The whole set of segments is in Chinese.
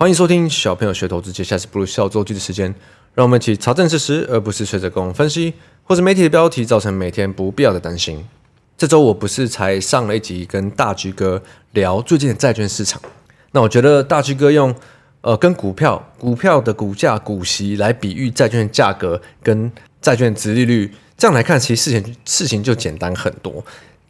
欢迎收听小朋友学投资，接下来是步入校周记的时间，让我们一起查证事实，而不是随着供分析或是媒体的标题造成每天不必要的担心。这周我不是才上了一集跟大居哥聊最近的债券市场，那我觉得大居哥用跟股票的股价、股息来比喻债券价格跟债券殖利率，这样来看其实事情就简单很多。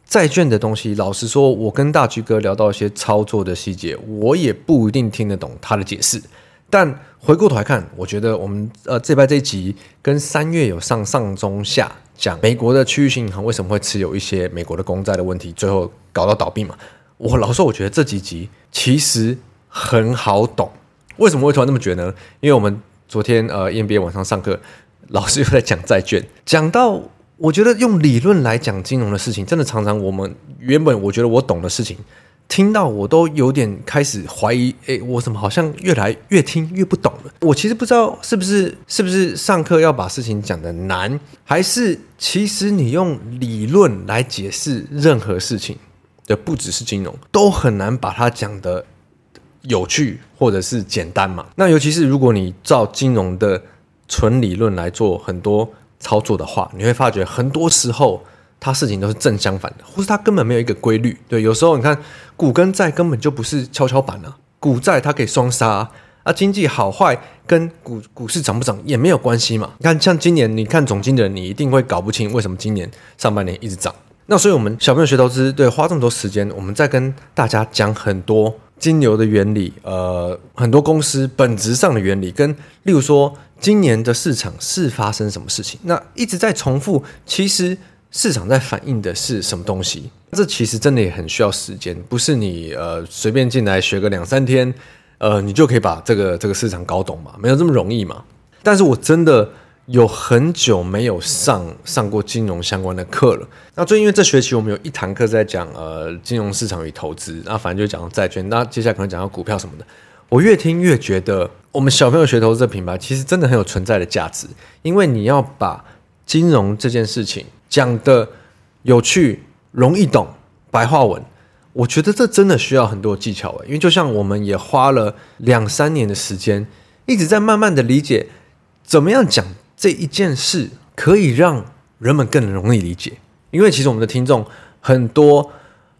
债券的东西老实说，我跟大居哥聊到一些操作的细节，我也不一定听得懂他的解释，但回过头来看，我觉得我们这一集跟三月有上中下讲美国的区域性银行为什么会持有一些美国的公债的问题，最后搞到倒闭嘛。我老实说，我觉得这几集其实很好懂。为什么会突然这么觉得呢？因为我们昨天EMB 晚上上课，老师又在讲债券，讲到我觉得用理论来讲金融的事情，真的常常我们原本我觉得我懂的事情，听到我都有点开始怀疑，我怎么好像越来越听越不懂了？我其实不知道是不是上课要把事情讲得难，还是其实你用理论来解释任何事情的，不只是金融，都很难把它讲得有趣或者是简单嘛。那尤其是如果你照金融的纯理论来做很多操作的话，你会发觉很多时候它事情都是正相反的，或是它根本没有一个规律。对，有时候你看股跟债根本就不是跷跷板啊，股债它可以双杀啊，经济好坏跟股市涨不涨也没有关系嘛。你看像今年，你看总经理人，你一定会搞不清为什么今年上半年一直涨。那所以我们小朋友学投资，对，花这么多时间，我们在跟大家讲很多金流的原理，很多公司本质上的原理，跟例如说今年的市场是发生什么事情，那一直在重复，其实市场在反映的是什么东西。这其实真的也很需要时间，不是你随便进来学个2-3天，你就可以把这个市场搞懂嘛，没有这么容易嘛。但是我真的有很久没有上过金融相关的课了。那最因为这学期我们有一堂课在讲金融市场与投资，那反正就讲到债券，那接下来可能讲到股票什么的。我越听越觉得我们小朋友学投资的品牌其实真的很有存在的价值，因为你要把金融这件事情讲得有趣、容易懂、白话文，我觉得这真的需要很多技巧，因为就像我们也花了2-3年的时间，一直在慢慢的理解怎么样讲这一件事可以让人们更容易理解。因为其实我们的听众很多，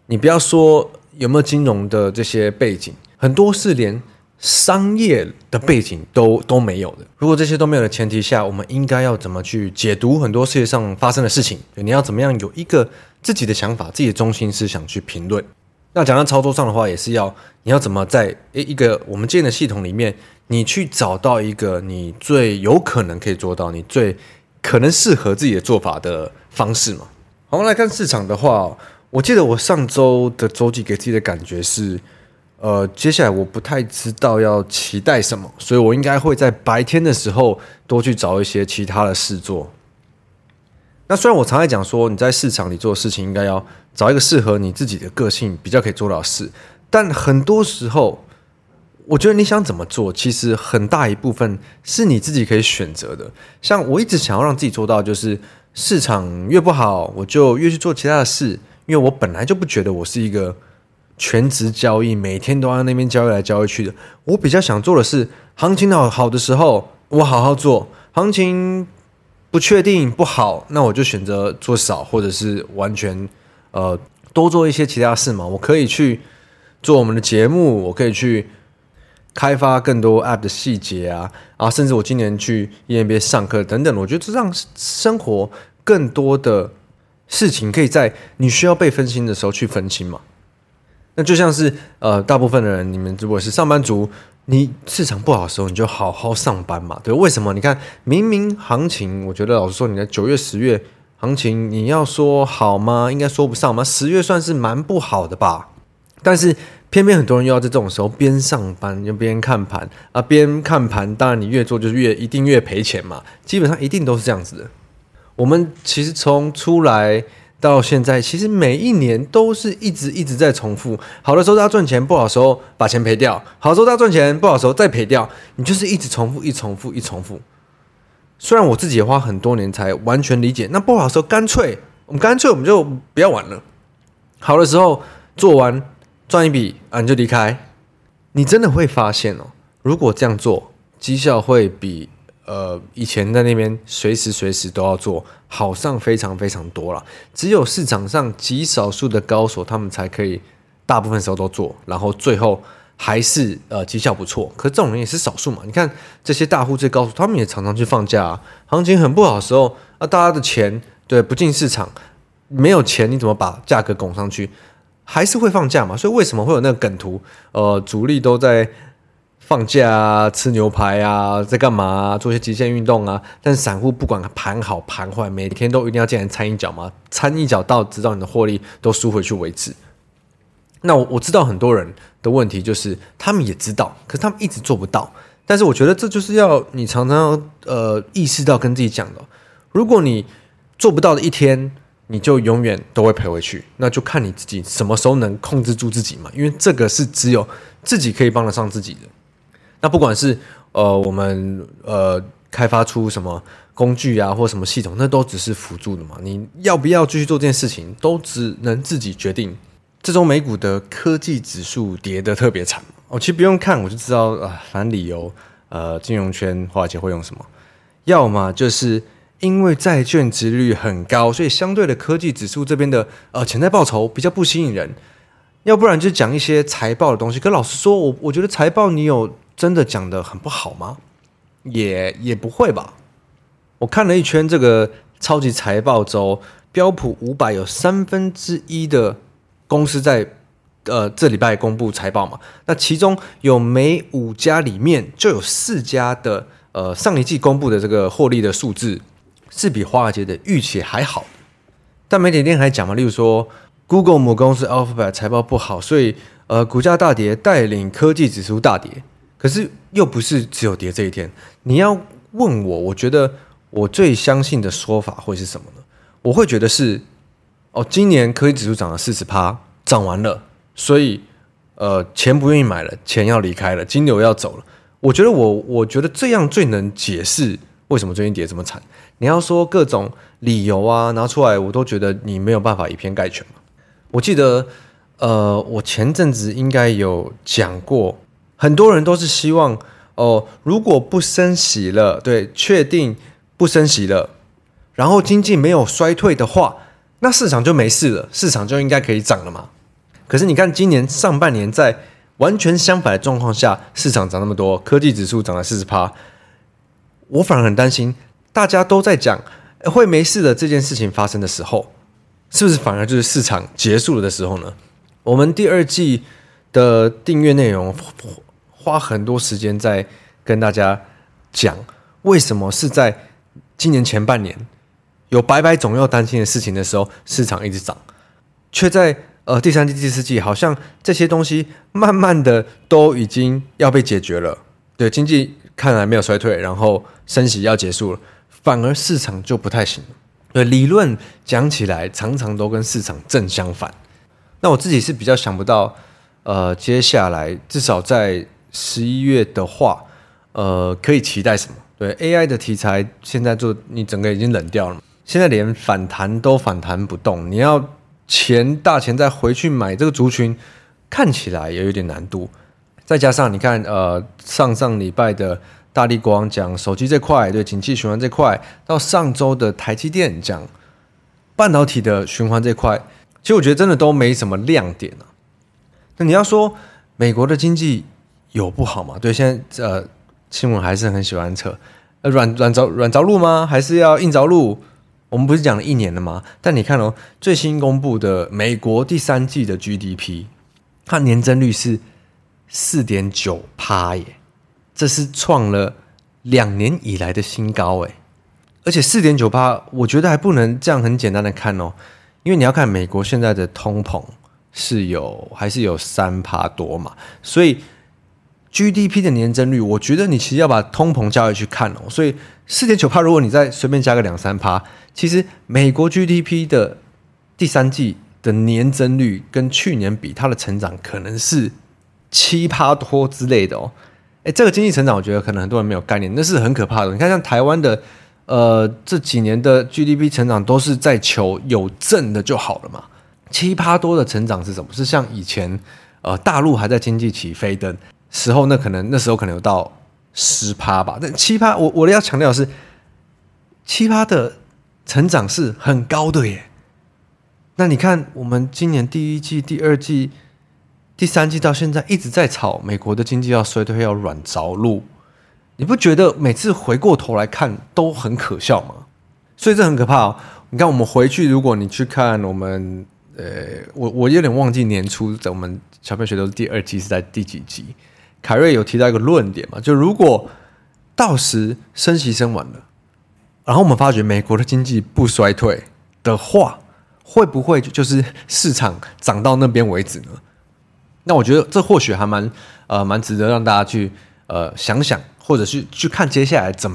你不要说有没有金融的这些背景，很多是连商业的背景都没有的。如果这些都没有的前提下，我们应该要怎么去解读很多世界上发生的事情，你要怎么样有一个自己的想法、自己的中心思想去评论。那讲到操作上的话，也是你要怎么在一个我们建的系统里面，你去找到一个你最有可能可以做到、你最可能适合自己的做法的方式嘛。好，我们来看市场的话，我记得我上周的周记给自己的感觉是，接下来我不太知道要期待什么，所以我应该会在白天的时候多去找一些其他的事做。那虽然我常在讲说，你在市场里做事情应该要找一个适合你自己的个性比较可以做到的事，但很多时候我觉得你想怎么做，其实很大一部分是你自己可以选择的。像我一直想要让自己做到，就是市场越不好我就越去做其他的事，因为我本来就不觉得我是一个全职交易，每天都要那边交易来交易去的。我比较想做的是，行情好的时候我好好做，行情不确定不好，那我就选择做少，或者是完全多做一些其他事嘛。我可以去做我们的节目，我可以去开发更多 App 的细节啊，甚至我今年去 EMB 上课等等。我觉得这让生活更多的事情可以在你需要被分心的时候去分心嘛。那就像是大部分的人，你们如果是上班族，你市场不好的时候你就好好上班嘛，对？为什么？你看明明行情，我觉得老实说，你在9月10月行情你要说好吗？应该说不上吗？10月算是蛮不好的吧，但是偏偏很多人又要在这种时候边上班又边看盘啊，边看盘当然你越做就是一定越赔钱嘛，基本上一定都是这样子的。我们其实从出来到现在，其实每一年都是一直在重复，好的时候大家赚钱，不好的时候把钱赔掉，好的时候大家赚钱，不好的时候再赔掉，你就是一直重复。虽然我自己也花很多年才完全理解，那不好的时候干脆我们就不要玩了，好的时候做完赚一笔啊你就离开。你真的会发现如果这样做，绩效会比以前在那边随时都要做好上非常非常多啦。只有市场上极少数的高手，他们才可以大部分时候都做，然后最后还是绩效不错。可是这种人也是少数嘛。你看这些大户、这些高手，他们也常常去放假啊。行情很不好的时候啊，大家的钱对不进市场，没有钱你怎么把价格拱上去？还是会放假嘛。所以为什么会有那个梗图？主力都在放假啊，吃牛排啊，在干嘛啊，做些极限运动啊，但是散户不管盘好盘坏，每天都一定要进来参一脚嘛，参一脚到直到你的获利都输回去为止。那 我知道很多人的问题就是他们也知道，可是他们一直做不到。但是我觉得这就是要你常常意识到跟自己讲的，如果你做不到的一天，你就永远都会赔回去，那就看你自己什么时候能控制住自己嘛，因为这个是只有自己可以帮得上自己的。那不管是我们开发出什么工具啊，或什么系统，那都只是辅助的嘛，你要不要继续做这件事情都只能自己决定。这周美股的科技指数跌得特别惨，其实不用看我就知道反正理由金融圈华尔街会用什么，要么就是因为债券殖利率很高，所以相对的科技指数这边的潜在报酬比较不吸引人，要不然就讲一些财报的东西。可老实说，我觉得财报你有真的讲得很不好吗？也不会吧。我看了一圈这个超级财报周，标普500有1/3的公司在这礼拜公布财报嘛，那其中有每5家里面就有4家的上一季公布的这个获利的数字是比华尔街的预期还好，但媒体店还讲嘛，例如说 Google 母公司 Alphabet 财报不好，所以股价大跌带领科技指数大跌。可是又不是只有跌这一天。你要问我，我觉得我最相信的说法会是什么呢？我会觉得是今年科技指数涨了 40%， 涨完了，所以钱不愿意买了，钱要离开了，金流要走了。我觉得我觉得这样最能解释为什么最近跌这么惨。你要说各种理由啊拿出来，我都觉得你没有办法以偏概全嘛。我记得我前阵子应该有讲过，很多人都是希望如果不升息了，对，确定不升息了，然后经济没有衰退的话，那市场就没事了，市场就应该可以涨了嘛。可是你看今年上半年在完全相反的状况下，市场涨那么多，科技指数涨了 40%， 我反而很担心大家都在讲会没事的这件事情发生的时候，是不是反而就是市场结束了的时候呢？我们第二季的订阅内容花很多时间在跟大家讲为什么是在今年前半年有百种要担心的事情的时候，市场一直涨，却在第三季、第四季好像这些东西慢慢的都已经要被解决了，对，经济看来没有衰退，然后升息要结束了，反而市场就不太行了。对，理论讲起来常常都跟市场正相反。那我自己是比较想不到接下来至少在11月的话可以期待什么。对， AI 的题材现在做你整个已经冷掉了嘛，现在连反弹都反弹不动，你要大钱再回去买这个族群看起来也有点难度。再加上你看上礼拜的大立光讲手机这块，对，景气循环这块，到上周的台积电讲半导体的循环这块，其实我觉得真的都没什么亮点啊。那你要说美国的经济有不好吗？对，现在新闻还是很喜欢扯软着陆吗？还是要硬着陆？我们不是讲了一年了吗？但你看最新公布的美国第三季的 GDP， 它年增率是 4.9% 耶，这是创了2年以来的新高耶。而且 4.9% 我觉得还不能这样很简单的看因为你要看美国现在的通膨还是有 3% 多嘛，所以 GDP 的年增率我觉得你其实要把通膨加回去看所以 4.9% 如果你再随便加个 2-3%， 其实美国 GDP 的第三季的年增率跟去年比，它的成长可能是 7% 多之类的这个经济成长我觉得可能很多人没有概念，那是很可怕的。你看像台湾的这几年的 GDP 成长都是在求有正的就好了嘛，7% 多的成长是什么？是像以前大陆还在经济起飞的时候，那时候可能有到 10% 吧，但 7% 我要强调的是 7% 的成长是很高的耶。那你看我们今年第一季、第二季、第三季到现在一直在吵美国的经济要衰退、要软着陆，你不觉得每次回过头来看都很可笑吗？所以这很可怕哦。你看我们回去，如果你去看我们我有点忘记年初我们小朋友学的第二季是在第几集，凯瑞有提到一个论点嘛，就如果到时升息升完了，然后我们发觉美国的经济不衰退的话，会不会就是市场涨到那边为止呢？那我觉得这或许还蛮值得让大家去想想，或者是去看接下来怎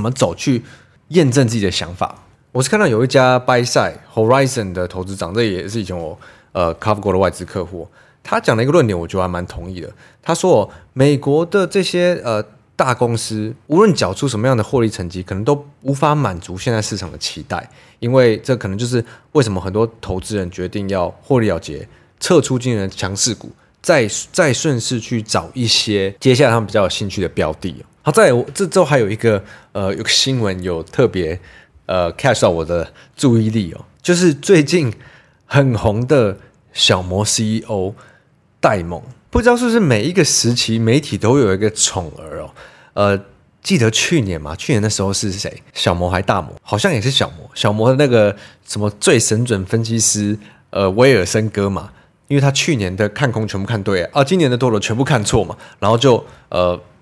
么走，去验证自己的想法。我是看到有一家 Buyside Horizon 的投资长，这也是以前我cover 过的外资客户，他讲的一个论点我觉得还蛮同意的。他说美国的这些大公司无论缴出什么样的获利成绩，可能都无法满足现在市场的期待，因为这可能就是为什么很多投资人决定要获利了结，撤出今年的强势股，再顺势去找一些接下来他们比较有兴趣的标的。好，再来这周还有一个有个新闻有特别catch 到我的注意力哦，就是最近很红的小摩 CEO 戴蒙，不知道是不是每一个时期媒体都有一个宠儿哦。记得去年嘛，去年那时候是谁？小摩还大摩，好像也是小摩。小摩的那个什么最神准分析师威尔森哥嘛，因为他去年的看空全部看对啊，今年的多头全部看错嘛，然后就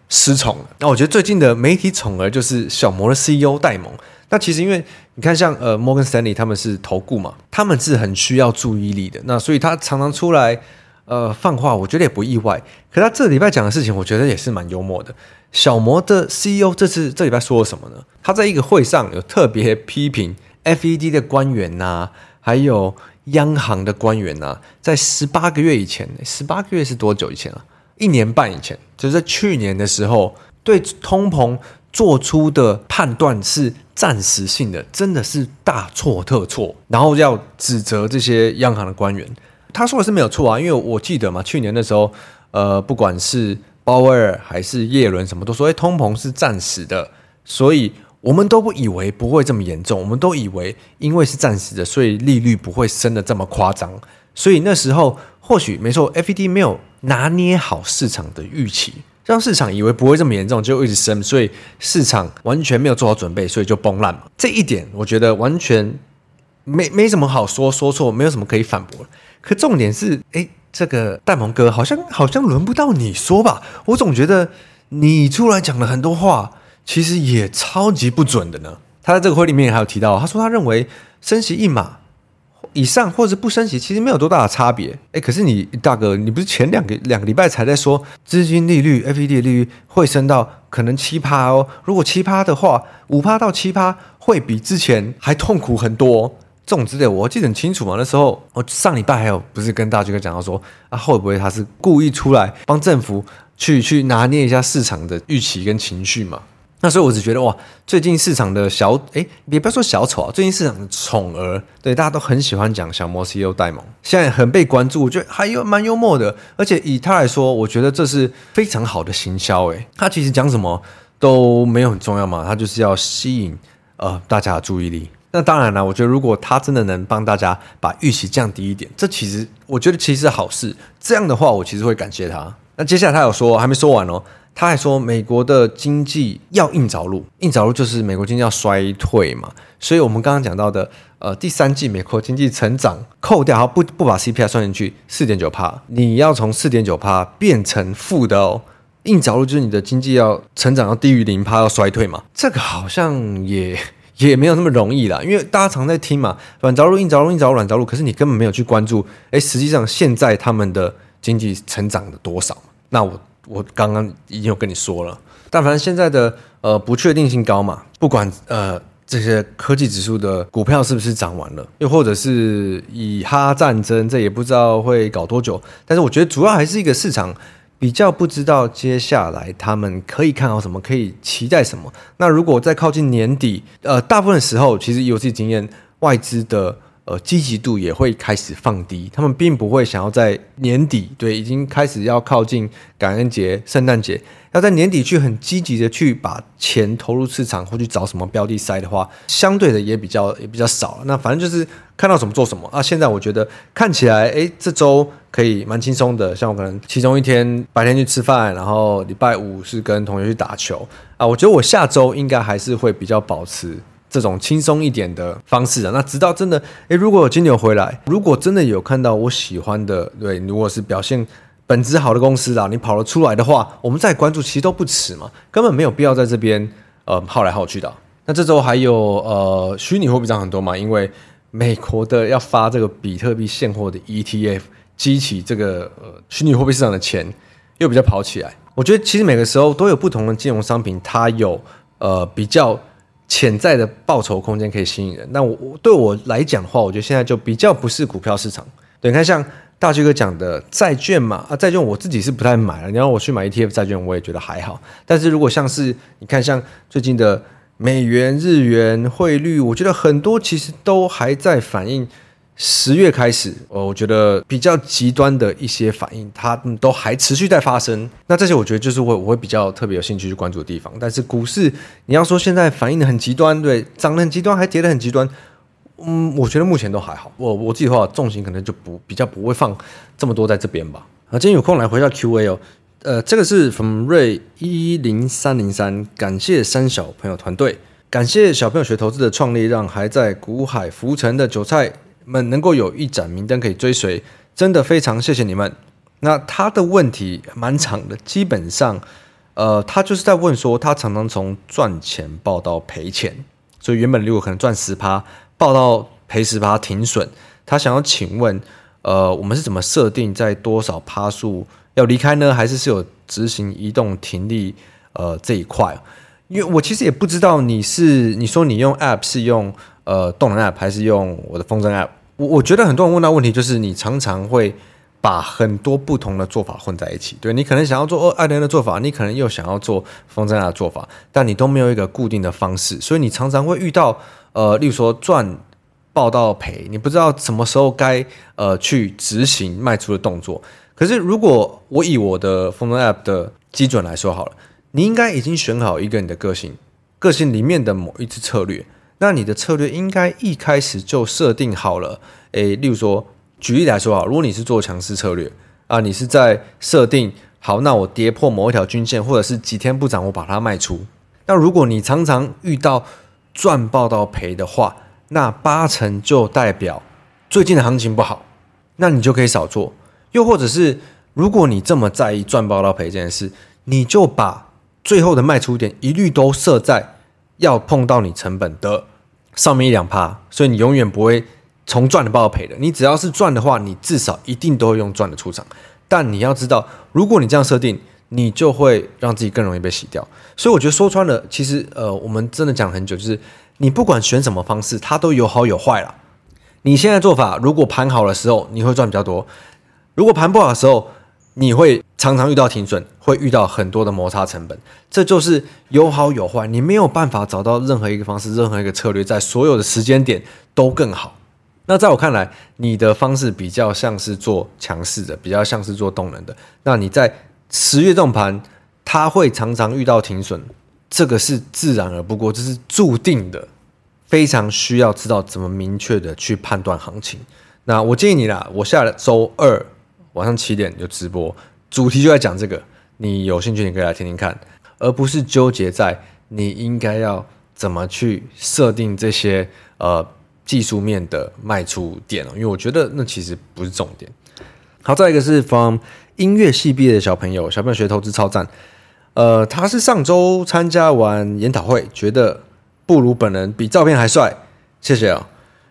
失宠了。那我觉得最近的媒体宠儿就是小摩的 CEO 戴蒙。那其实因为你看像摩根 Stanley 他们是投顾嘛，他们是很需要注意力的，那所以他常常出来放话，我觉得也不意外。可他这礼拜讲的事情我觉得也是蛮幽默的。小摩的 CEO 这礼拜说了什么呢？他在一个会上有特别批评 FED 的官员啊，还有央行的官员啊，在18个月以前，18个月是多久以前啊？1年半以前，就是在去年的时候对通膨做出的判断是暂时性的，真的是大错特错，然后要指责这些央行的官员。他说的是没有错啊，因为我记得嘛，去年的时候不管是鲍威尔还是耶伦什么都说通膨是暂时的，所以我们都不以为不会这么严重，我们都以为因为是暂时的，所以利率不会升得这么夸张。所以那时候或许没错， FED 没有拿捏好市场的预期，让市场以为不会这么严重，就一直升，所以市场完全没有做好准备，所以就崩烂嘛。这一点我觉得完全 没什么好说错，没有什么可以反驳。可重点是这个戴蒙哥好像轮不到你说吧，我总觉得你出来讲了很多话其实也超级不准的呢。他在这个会里面还有提到，他说他认为升息一码以上或者不升息其实没有多大的差别。可是你大哥，你不是前两个礼拜才在说资金利率 FED 利率会升到可能 7% 哦，如果 7% 的话 5% 到 7% 会比之前还痛苦很多哦，这种之类我记得很清楚嘛。那时候我上礼拜还有不是跟大家讲到说啊，会不会他是故意出来帮政府去拿捏一下市场的预期跟情绪嘛。那所以我只觉得哇，最近市场的也不要说小丑啊，最近市场的宠儿，对，大家都很喜欢讲小摩 CEO 戴蒙，现在很被关注，我觉得还蛮幽默的。而且以他来说，我觉得这是非常好的行销他其实讲什么都没有很重要嘛，他就是要吸引大家的注意力。那当然啦，我觉得如果他真的能帮大家把预期降低一点，这其实我觉得其实是好事，这样的话我其实会感谢他。那接下来他有说，还没说完哦，他还说美国的经济要硬着陆，硬着陆就是美国经济要衰退嘛，所以我们刚刚讲到的第三季美国经济成长扣掉，不把 CPI 算进去 4.9%， 你要从 4.9% 变成负的哦。硬着陆就是你的经济要成长要低于 0%， 要衰退嘛，这个好像也没有那么容易啦，因为大家常在听嘛，软着陆硬着陆硬着陆软着陆，可是你根本没有去关注实际上现在他们的经济成长的多少。那我刚刚已经有跟你说了，但反正现在的不确定性高嘛，不管这些科技指数的股票是不是涨完了，又或者是以哈战争，这也不知道会搞多久，但是我觉得主要还是一个市场比较不知道接下来他们可以看好什么，可以期待什么。那如果在靠近年底大部分的时候其实有自己经验，外资的积极度也会开始放低，他们并不会想要在年底，对，已经开始要靠近感恩节、圣诞节，要在年底去很积极的去把钱投入市场或去找什么标的塞的话，相对的也比较少了。那反正就是看到什么做什么啊。现在我觉得看起来，这周可以蛮轻松的，像我可能其中一天白天去吃饭，然后礼拜五是跟同学去打球啊。我觉得我下周应该还是会比较保持这种轻松一点的方式啊，那直到真的，如果有金牛回来，如果真的有看到我喜欢的，对，如果是表现本质好的公司啦，你跑得出来的话，我们再关注其实都不迟嘛，根本没有必要在这边耗来耗去的。那这周还有虚拟货币涨很多嘛，因为美国的要发这个比特币现货的 ETF， 激起这个虚拟货币市场的钱又比较跑起来。我觉得其实每个时候都有不同的金融商品，它有比较潜在的报酬空间可以吸引人。那对我来讲的话，我觉得现在就比较不是股票市场。对，你看像大巨哥讲的债券嘛，债券我自己是不太买了。你让我去买 ETF 债券，我也觉得还好。但是如果像是你看像最近的美元、日元汇率，我觉得很多其实都还在反映10月开始，我觉得比较极端的一些反应，它都还持续在发生。那这些我觉得就是我会比较特别有兴趣去关注的地方。但是股市，你要说现在反应的很极端，对，涨得很极端，还跌得很极端，我觉得目前都还好。我自己的话，重心可能就比较不会放这么多在这边吧。啊，今天有空来回到 Q&A 哦。这个是 FromRay10303， 感谢三小朋友团队，感谢小朋友学投资的创立，让还在股海浮沉的韭菜们能够有一盏明灯可以追随，真的非常谢谢你们。那他的问题蛮长的，基本上他就是在问说，他常常从赚钱报到赔钱，所以原本如果可能赚 10% 报到赔 10% 停损，他想要请问我们是怎么设定在多少%数要离开呢？还是有执行移动停利这一块？因为我其实也不知道你说你用 App 是用动能 App 还是用我的风筝 App。我觉得很多人问到问题就是你常常会把很多不同的做法混在一起，对，你可能想要做艾伦的做法，你可能又想要做风筝 App 的做法，但你都没有一个固定的方式，所以你常常会遇到例如说赚报到赔，你不知道什么时候该去执行卖出的动作。可是如果我以我的风筝 App 的基准来说好了，你应该已经选好一个你的个性里面的某一支策略，那你的策略应该一开始就设定好了。例如说，举例来说好，如果你是做强势策略啊，你是在设定好，那我跌破某一条均线，或者是几天不涨，我把它卖出。那如果你常常遇到赚爆到赔的话，那80%就代表最近的行情不好，那你就可以少做。又或者是，如果你这么在意赚爆到赔这件事，你就把最后的卖出点一律都设在要碰到你成本的上面 1-2%， 所以你永远不会从赚的报到赔的。你只要是赚的话，你至少一定都会用赚的出场。但你要知道，如果你这样设定，你就会让自己更容易被洗掉。所以我觉得说穿了，其实我们真的讲很久，就是你不管选什么方式，它都有好有坏啦。你现在做法，如果盘好的时候你会赚比较多，如果盘不好的时候，你会常常遇到停损，会遇到很多的摩擦成本，这就是有好有坏，你没有办法找到任何一个方式，任何一个策略在所有的时间点都更好。那在我看来，你的方式比较像是做强势的，比较像是做动能的。那你在10月这种盘，它会常常遇到停损，这个是自然而不过，这是注定的，非常需要知道怎么明确的去判断行情。那我建议你啦，我下周二晚上7点有直播，主题就在讲这个，你有兴趣你可以来听听看，而不是纠结在你应该要怎么去设定这些技术面的卖出点，因为我觉得那其实不是重点。好，再一个是 from 音乐系毕业的小朋友学投资超赞，他是上周参加完研讨会，觉得不如本人比照片还帅，谢谢哦。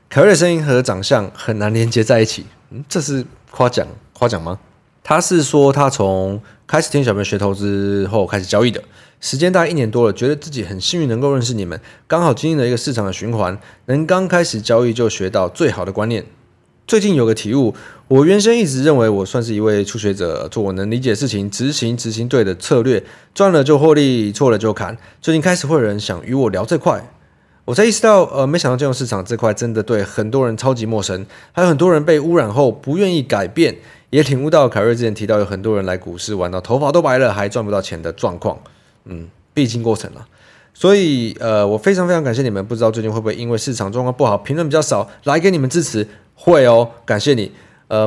凯瑞的声音和长相很难连接在一起，这是夸奖吗？他是说他从开始听小朋友学投资后开始交易的，时间大概1年多了，觉得自己很幸运能够认识你们，刚好经历了一个市场的循环，能刚开始交易就学到最好的观念。最近有个体悟，我原先一直认为我算是一位初学者，做我能理解的事情，执行对的策略，赚了就获利，错了就砍。最近开始会有人想与我聊这块，我才意识到，没想到金融市场这块真的对很多人超级陌生，还有很多人被污染后不愿意改变，也领悟到凯瑞之前提到有很多人来股市玩到头发都白了还赚不到钱的状况，必经过程了。所以我非常非常感谢你们，不知道最近会不会因为市场状况不好，评论比较少，来给你们支持，会哦，感谢你。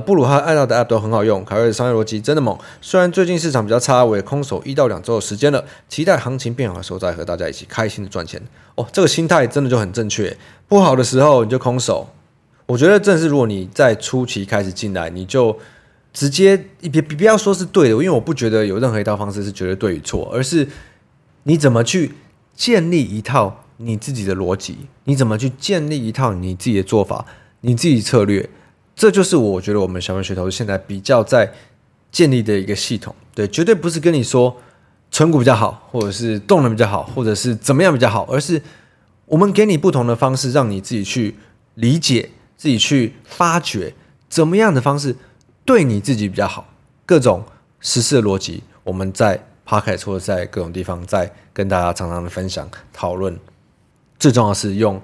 布鲁和爱道的 App 都很好用，凯瑞的商业逻辑真的猛。虽然最近市场比较差，我也空手1到2周的时间了，期待行情变好的时候再和大家一起开心的赚钱。这个心态真的就很正确，不好的时候你就空手。我觉得正是如果你在初期开始进来，你就直接不要说是对的，因为我不觉得有任何一套方式是绝对对与错，而是你怎么去建立一套你自己的逻辑，你怎么去建立一套你自己的做法，你自己策略。这就是我觉得我们小编学投资现在比较在建立的一个系统，对，绝对不是跟你说存股比较好，或者是动能比较好，或者是怎么样比较好，而是我们给你不同的方式，让你自己去理解，自己去发掘怎么样的方式对你自己比较好。各种实事的逻辑，我们在 Podcast 或者在各种地方在跟大家常常的分享讨论。最重要的是用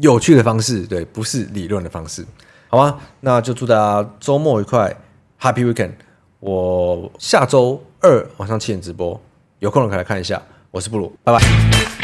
有趣的方式，对，不是理论的方式。好吧，那就祝大家周末愉快 ，Happy Weekend！ 我下周2晚上7点直播，有空的可以来看一下。我是布鲁，拜拜。